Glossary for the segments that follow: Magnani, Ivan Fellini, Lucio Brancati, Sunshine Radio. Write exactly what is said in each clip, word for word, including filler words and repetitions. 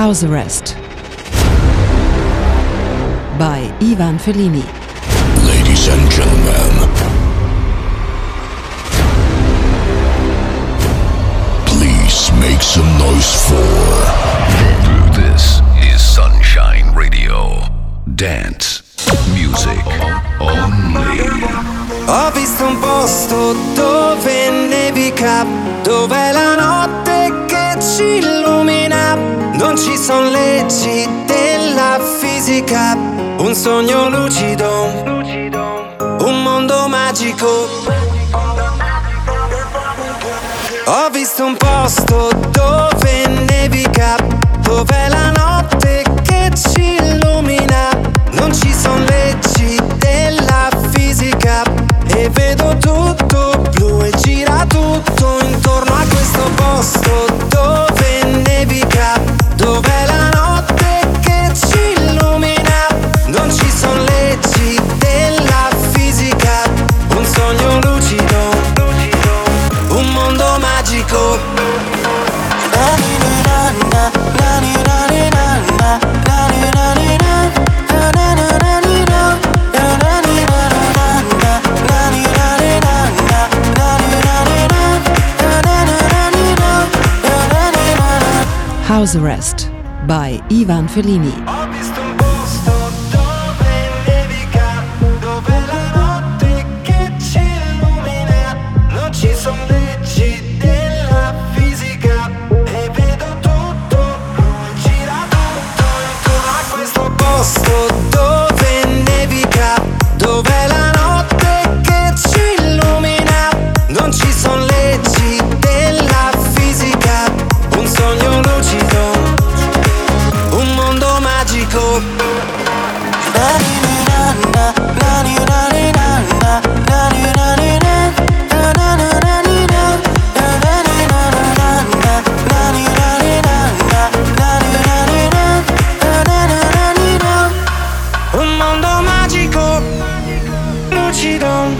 House Arrest by Ivan Fellini. Ladies and gentlemen, please make some noise for... This is Sunshine Radio. Dance music only. Ho visto un posto dove nevica, dove la notte che ci illumina, non ci sono leggi della fisica, un sogno lucido, un mondo magico. Ho visto un posto dove nevica, dove la notte che ci illumina, non ci sono leggi della fisica e vedo tutto blu e gira tutto intorno a questo posto dove nevica, dove la notte che ci illumina, non ci sono leggi della fisica, un sogno lucido, un mondo magico. House Arrest by Ivan Fellini. Be lonely.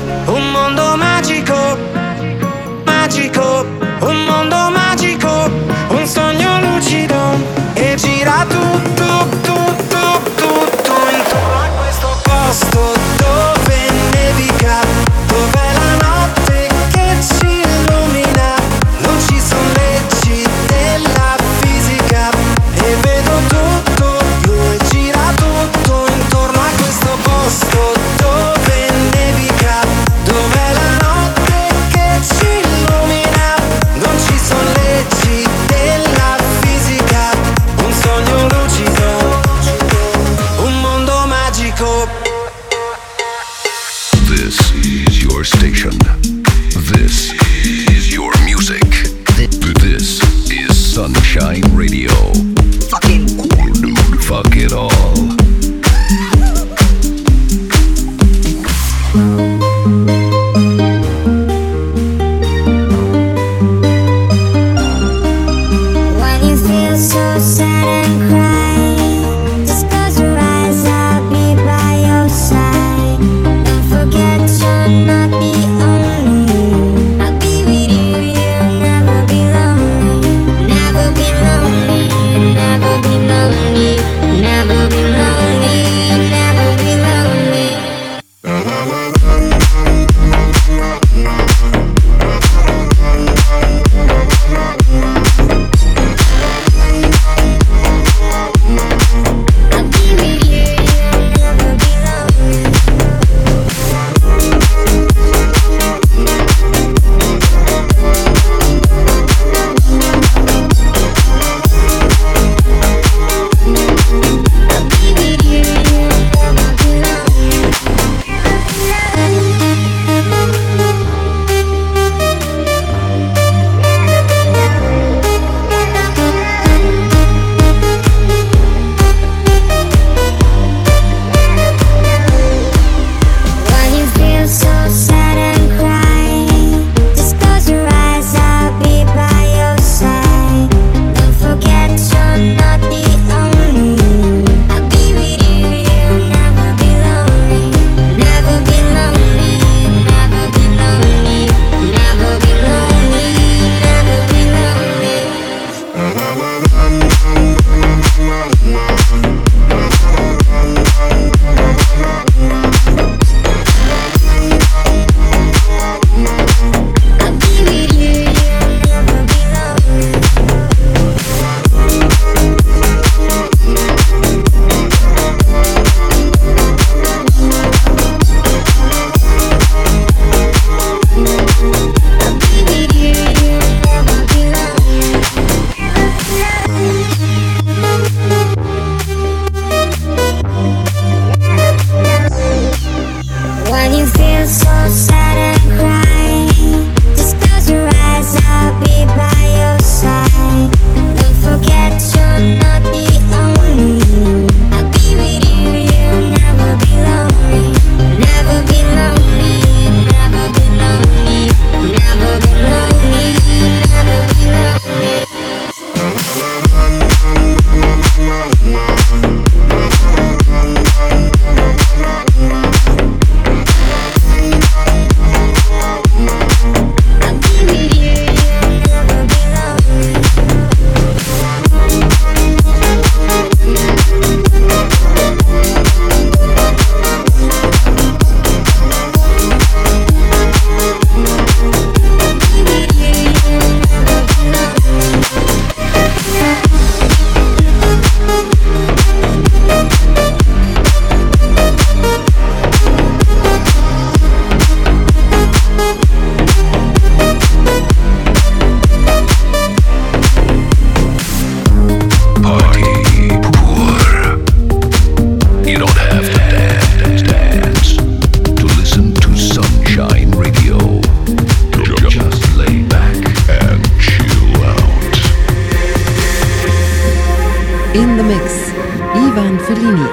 In the mix, Ivan Fellini.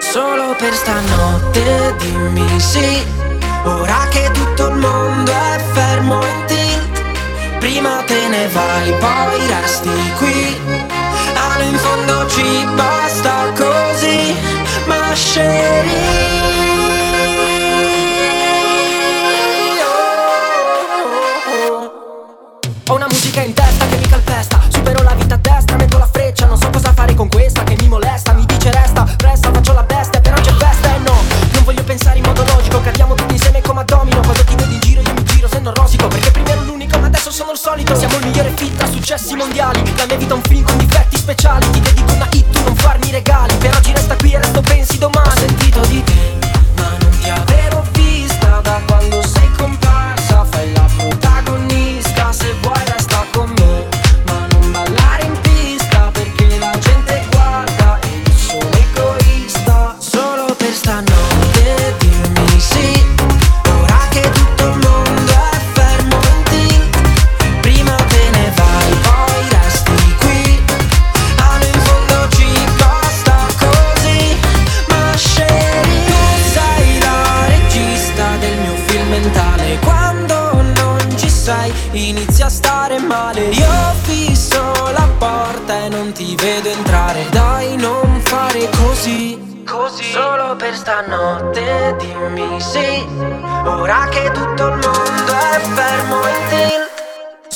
Solo per stanotte dimmi sì, ora che tutto il mondo è fermo in tilt. Prima te ne vai, poi resti qui. Allo in fondo ci basta così, ma scegli. Ho una musica in testa che mi calpesta, supero la vita a destra, metto la freccia, non so cosa fare con questa che mi molesta, mi dice resta, resta, faccio la bestia, però c'è festa e no, non voglio pensare in modo logico, cadiamo tutti insieme come a domino, quando ti vedi in giro io mi giro se non rosico, perché prima ero l'unico ma adesso sono il solito, siamo il migliore fit a successi mondiali, la mia vita è un film con difetti speciali, ti dedico una hit, tu non farmi regali, per oggi resta qui e resto pensi domani, ho sentito di te, ma non ti avevo vista da quando sei comparsa, fai la protagonista se vuoi. Inizia a stare male, io fisso la porta e non ti vedo entrare. Dai, non fare così, così. Solo per stanotte dimmi sì, ora che tutto il mondo è fermo e tilt.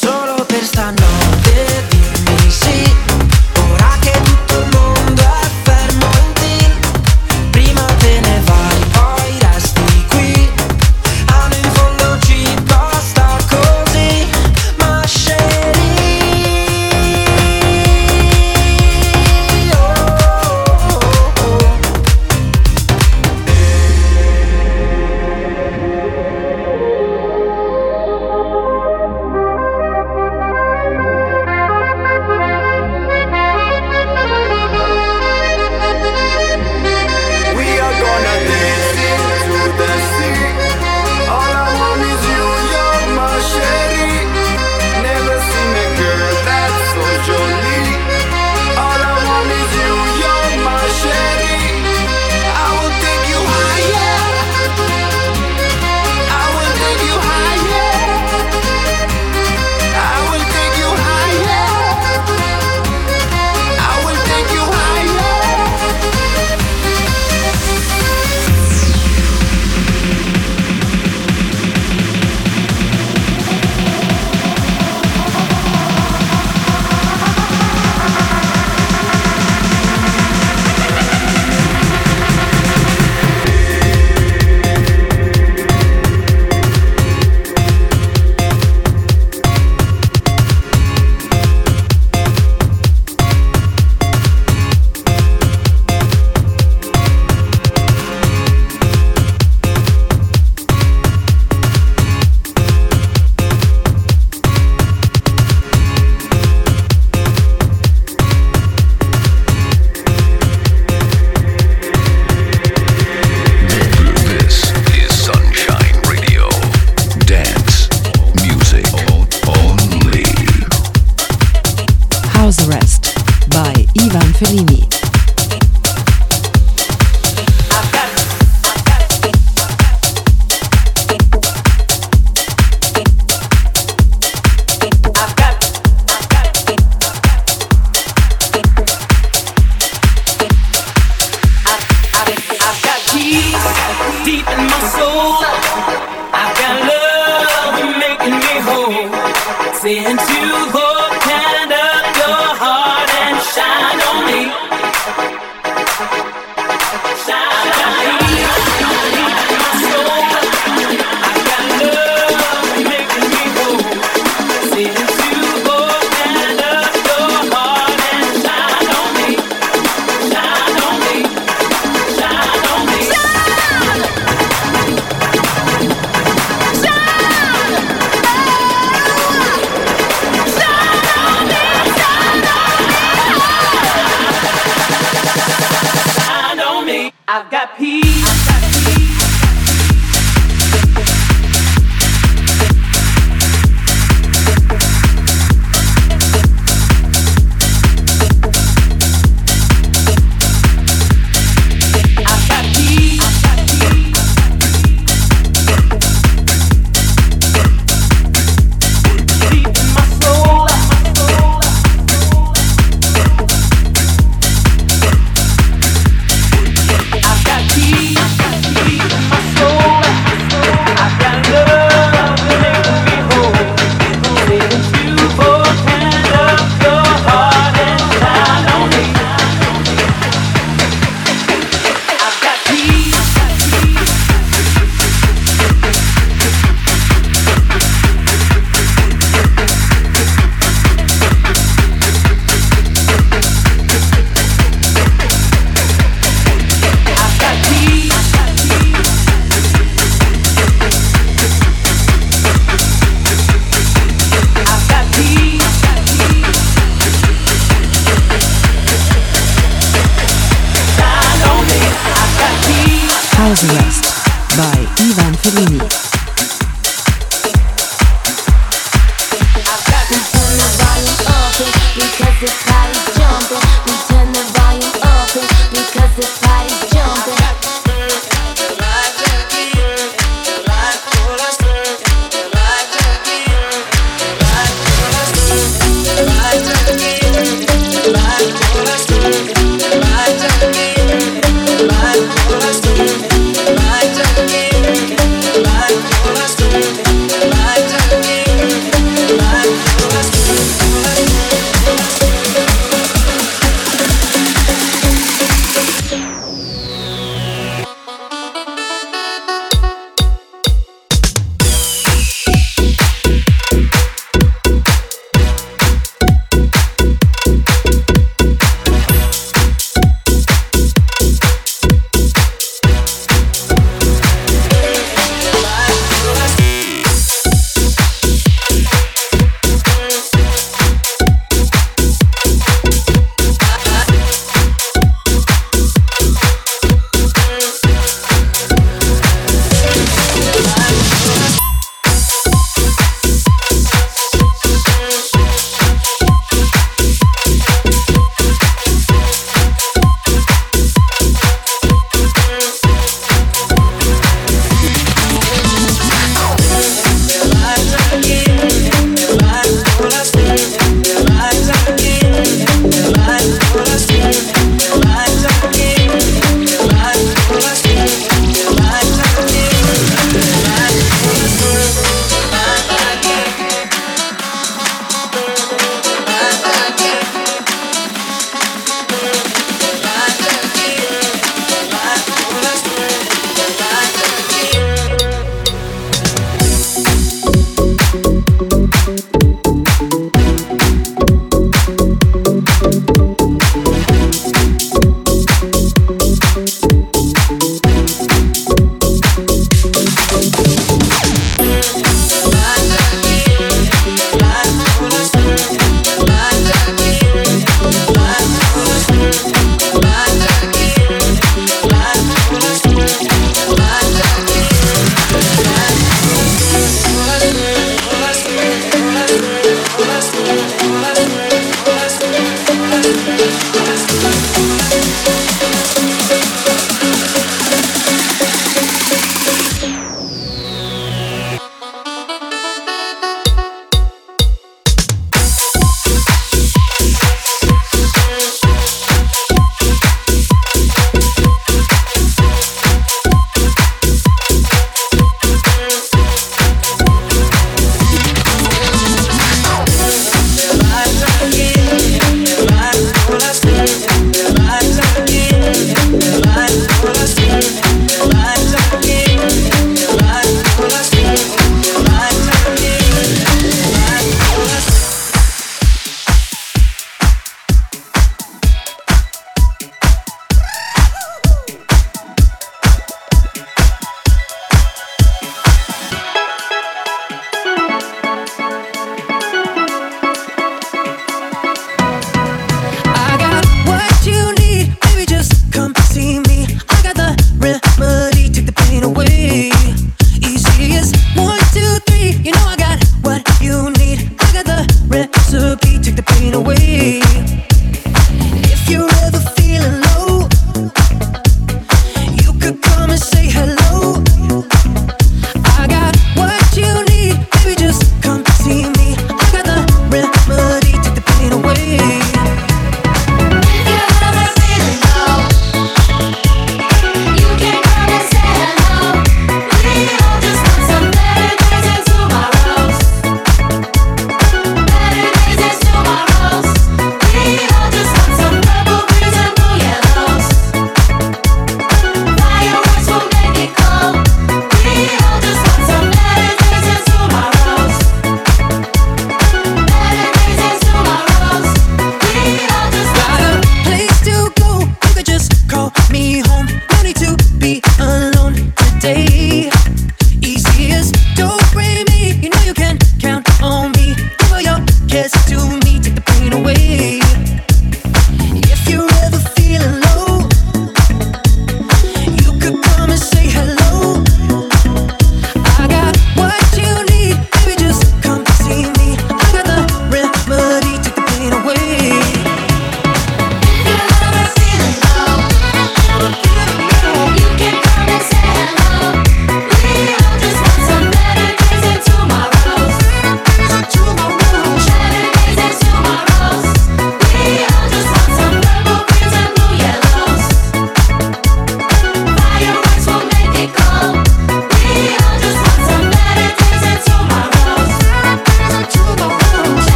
Solo per stanotte dimmi sì, ora che tutto il mondo è fermo e tilt. Prima te ne vai, poi resti qui. Allo in fondo ci basta così. away.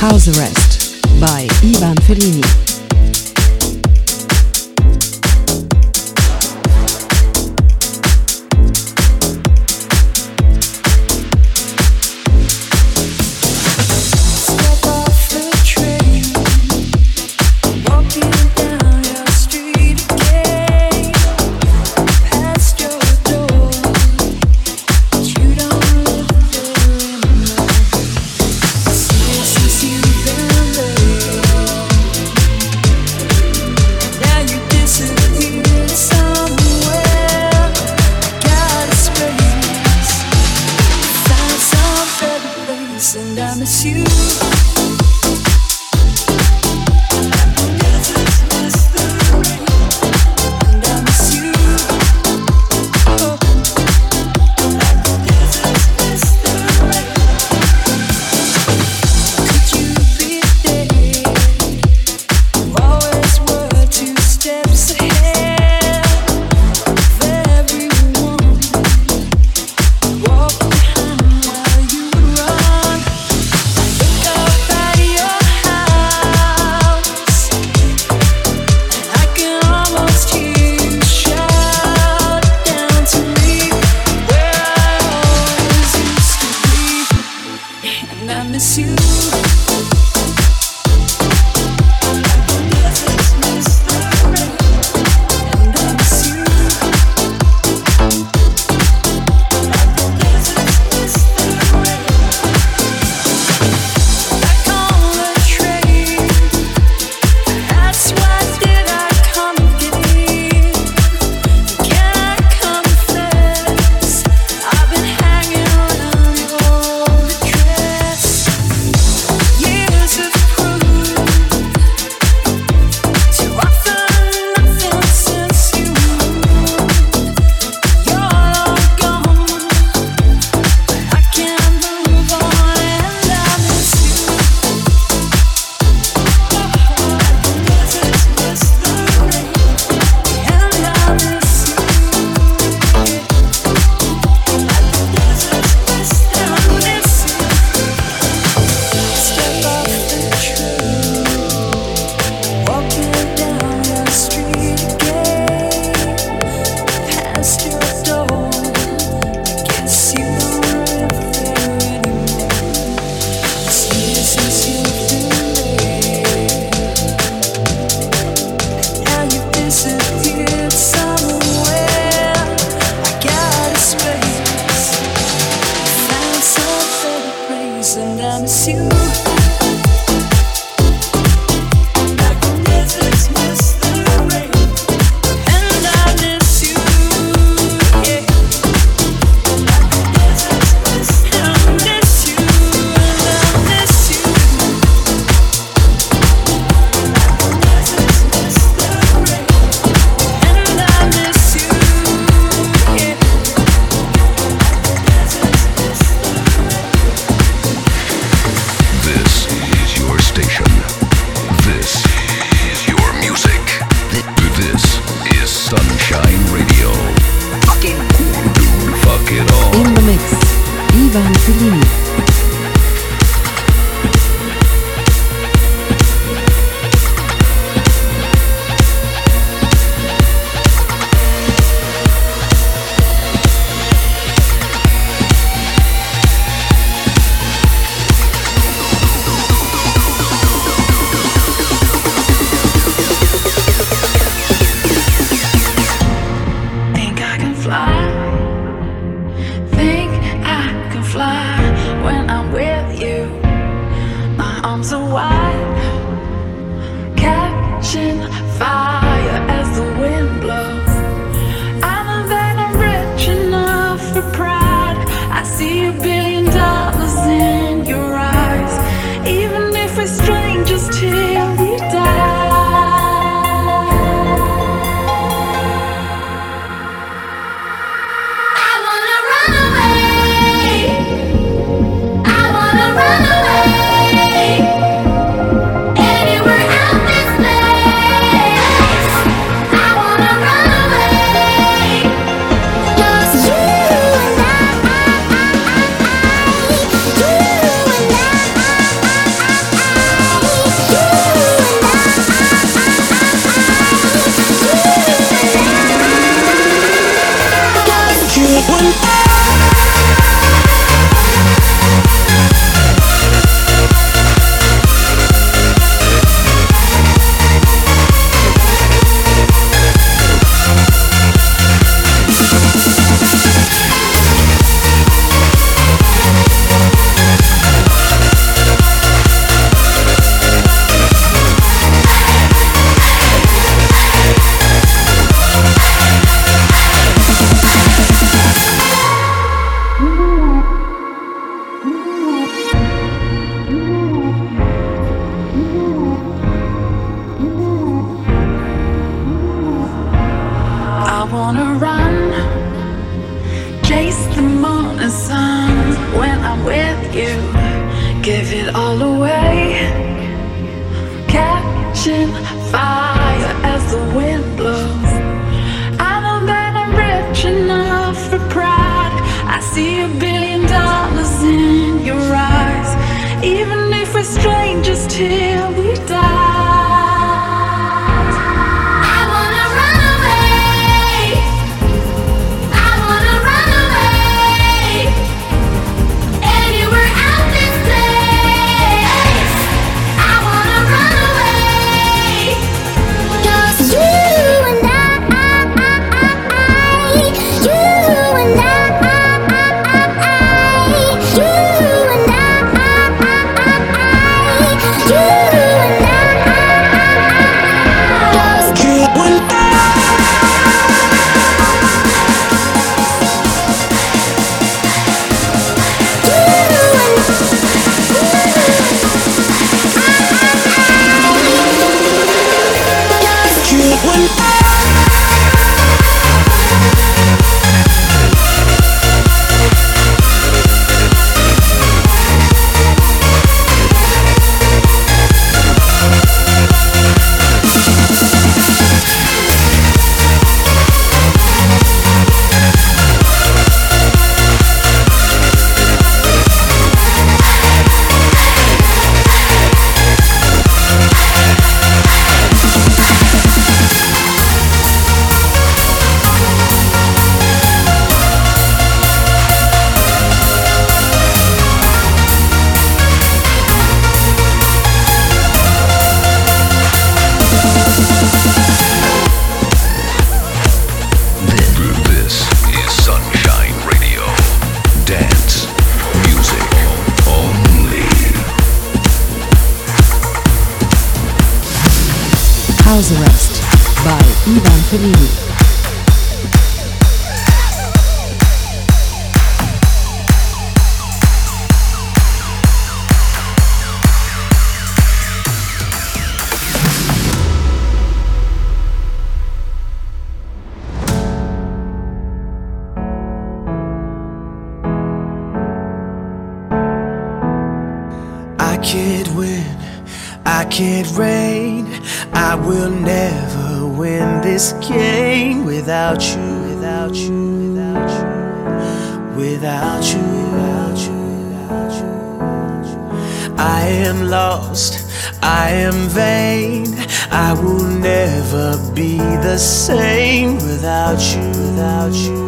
House Arrest by Ivan Fellini. and I miss you. Stay! House Arrest by Ivan Fellini. I can't reign, I will never win this game without you, without you, without you, without you, without you, without you. I am lost, I am vain, I will never be the same without you, without you,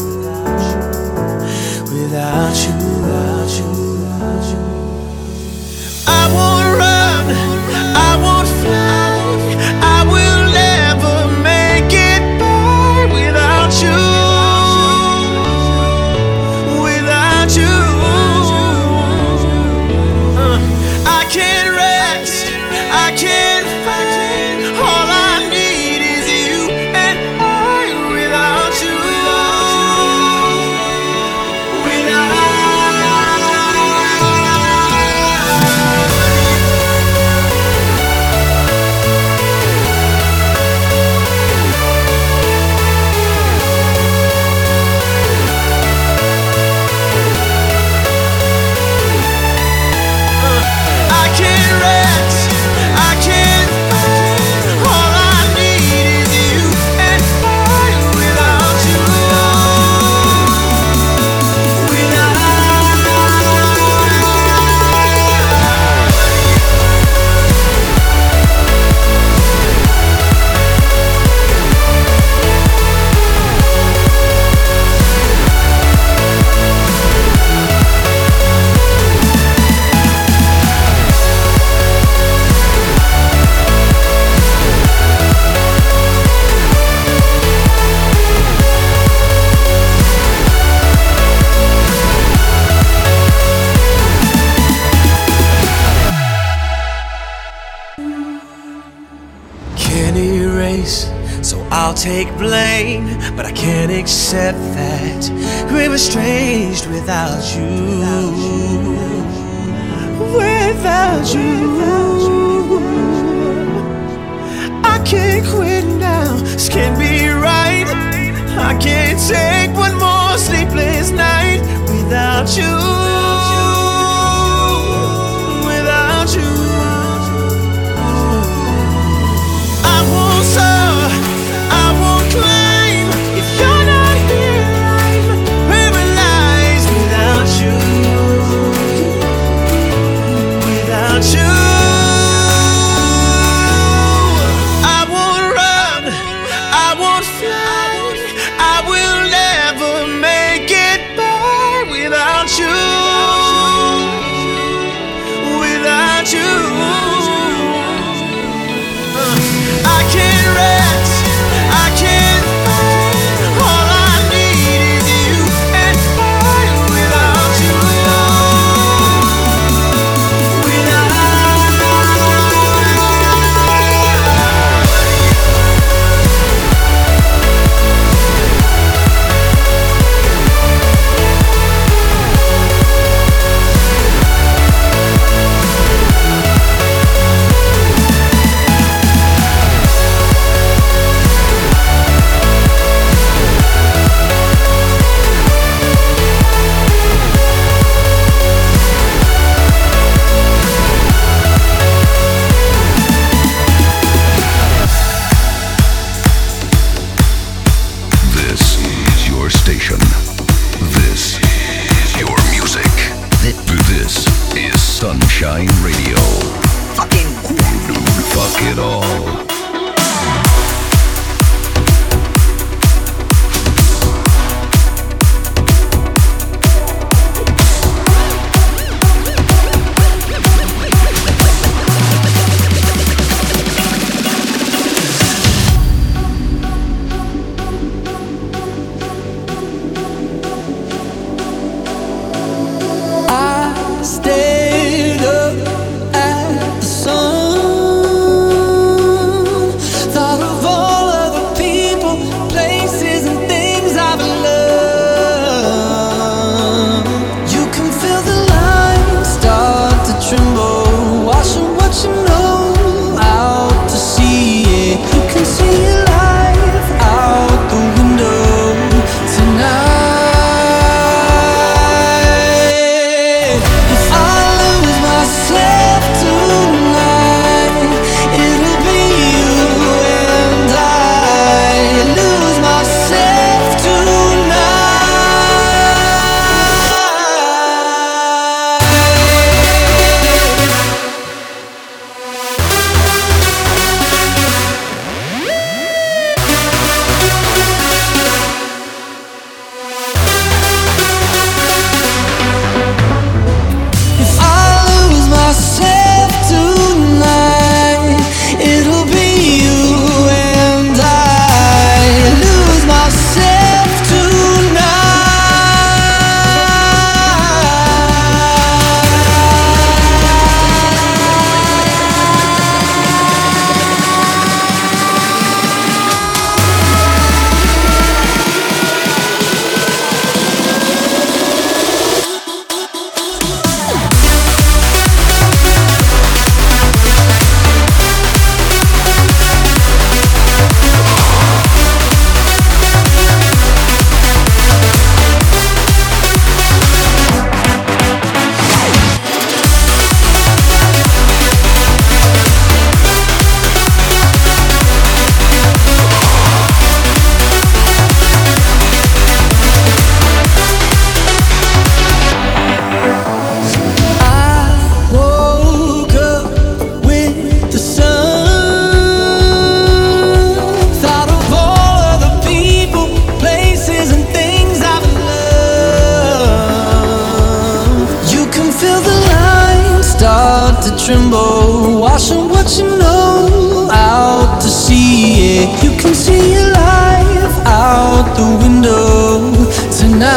without you, without you, without you, without you. I won't run, I won't fly, I will never make it by without you, without you. Uh, I can't rest, I can't find, all I need is you and I without you, without you. Take blame, but I can't accept that we're estranged without you, without you. I can't quit now, this can't be right. I can't take one more sleepless night without you, without you. I won't serve, I won't claim, if you're not here I'm paralyzed without you, without you. I won't run, I won't fly, I will never make it by without you, without you. uh, I can't rest, I can't find, all I need is you and I without you, Sunshine Radio. Fucking cool, dude. Fuck it all. Stayed up at the sun, ocean boat, washing what you know out to sea. Yeah, you can see your life out the window tonight.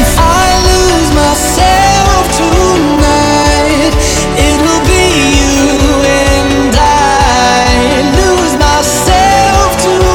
If I lose myself tonight, it'll be you and I. Lose myself tonight.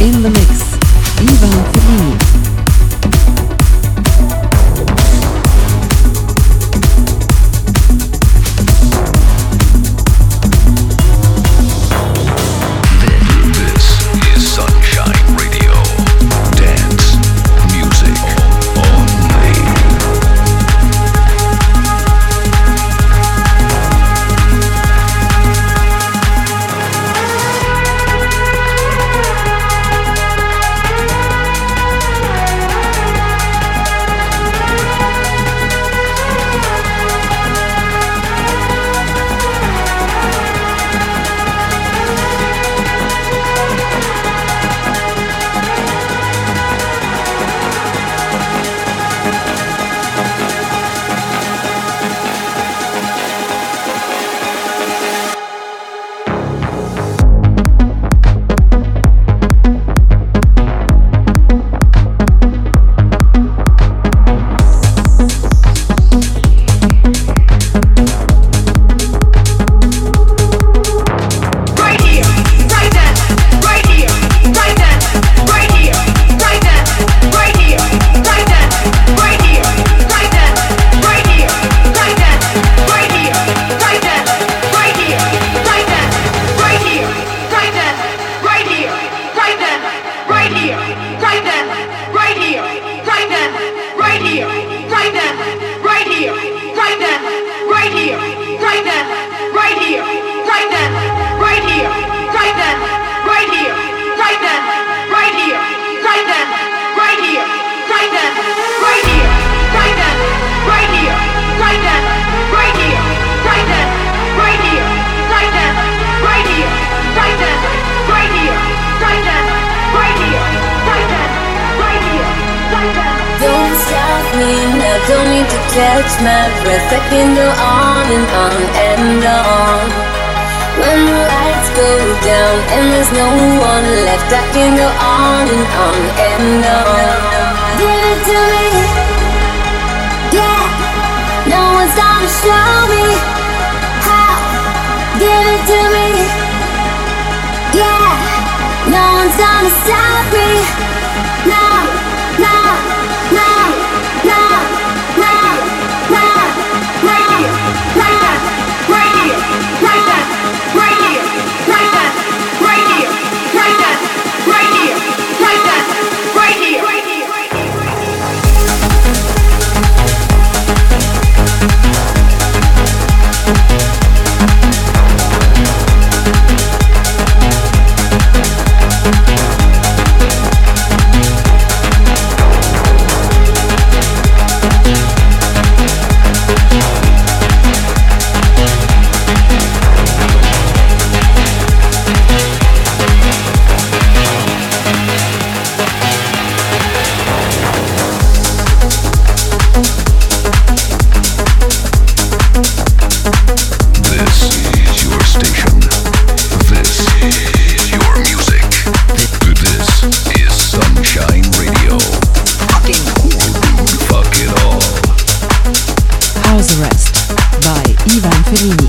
In the mix, Ivan Fellini. Don't need to catch my breath, I can go on and on and on. When the lights go down and there's no one left, I can go on and on and on. Give it to me, yeah, no one's gonna show me how. Give it to me, yeah, no one's gonna stop me. No, no, no. Fellini.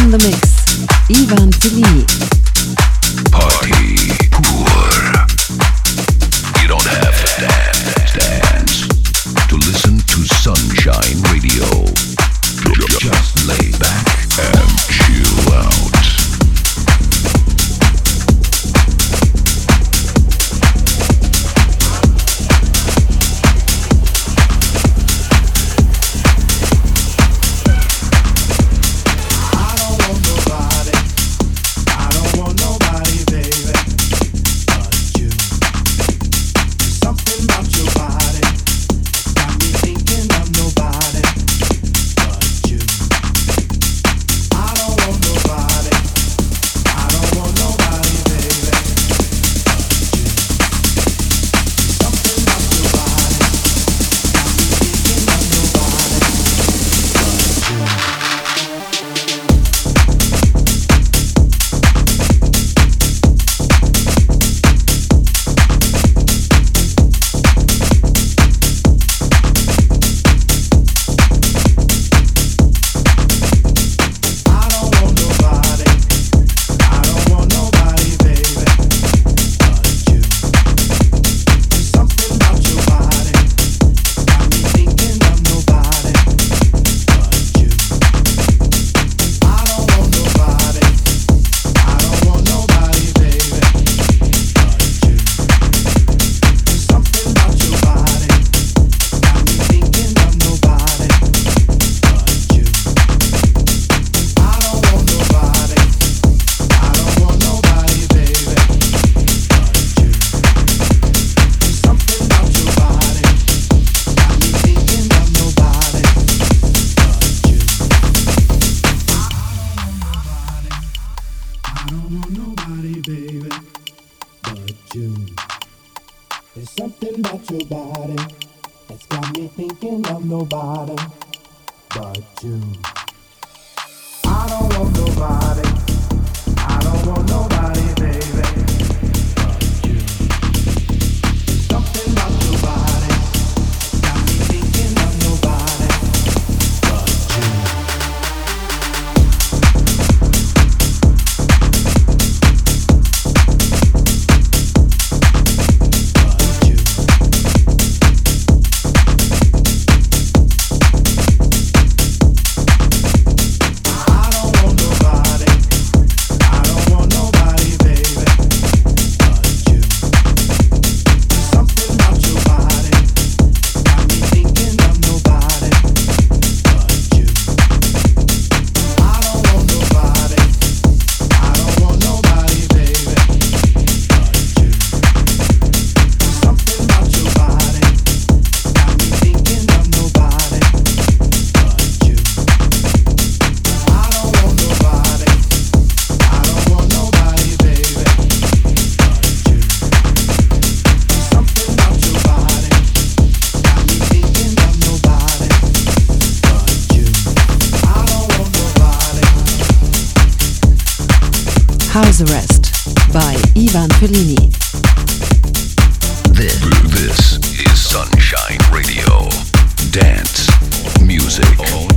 In the mix, Ivan Fellini. don't love nobody but you. I don't love nobody. I don't want nobody, baby. House Arrest by Ivan Fellini. This, this is Sunshine Radio. Dance music only.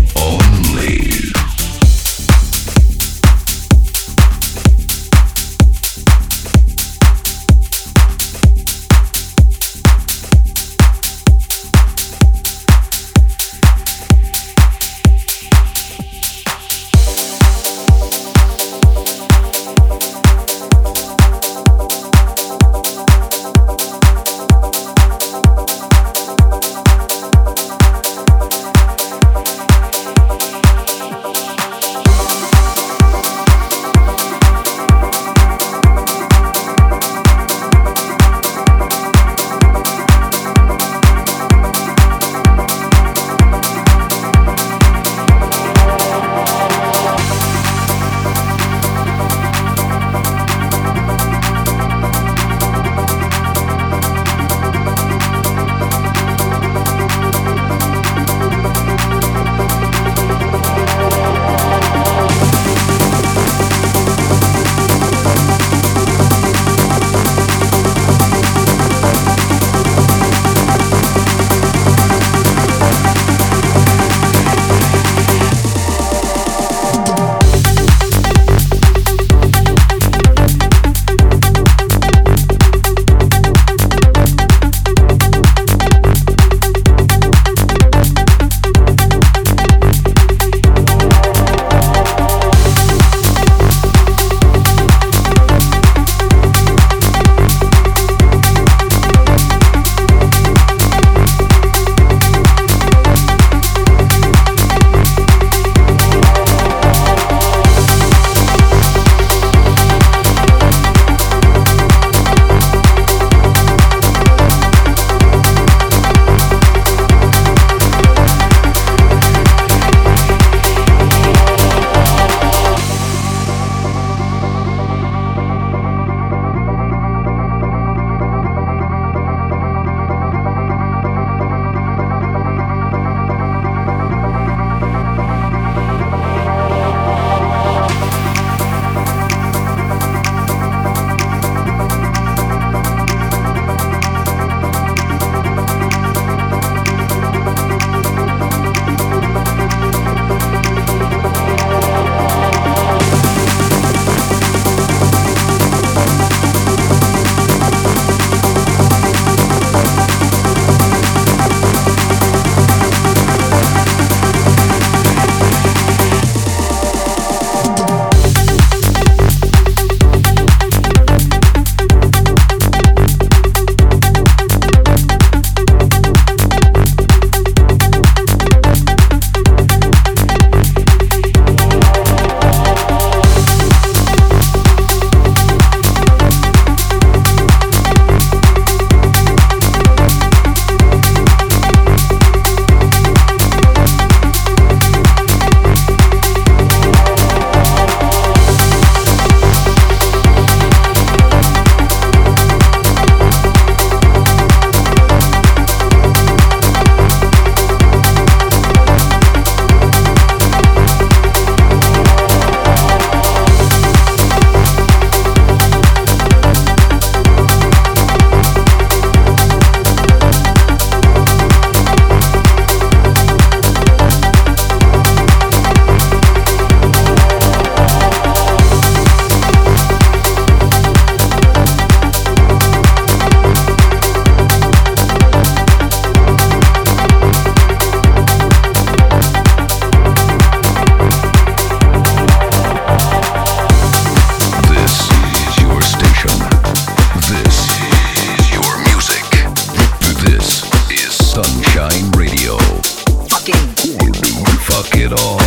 it all.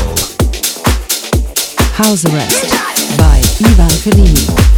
House Arrest by Ivan Fellini.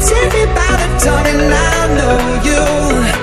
Take me by the tongue and I know you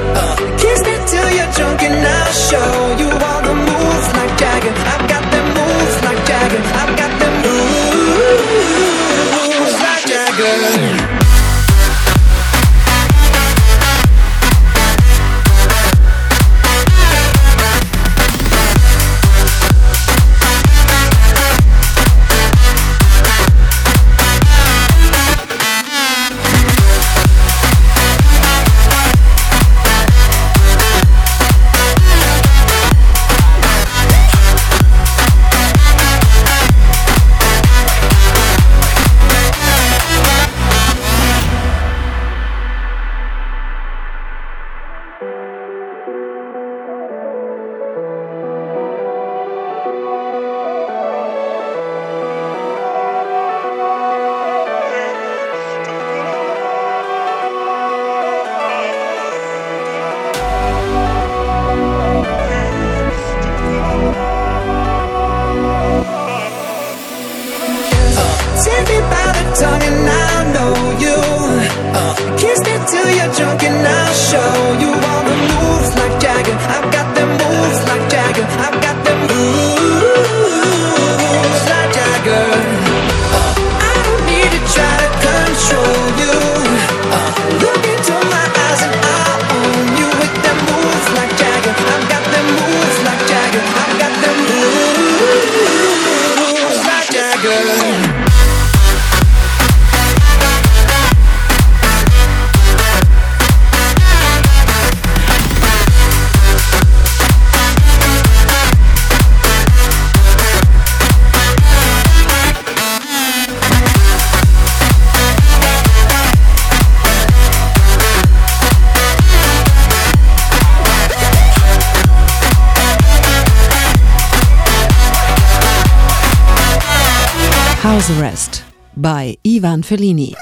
House Arrest by Ivan Fellini.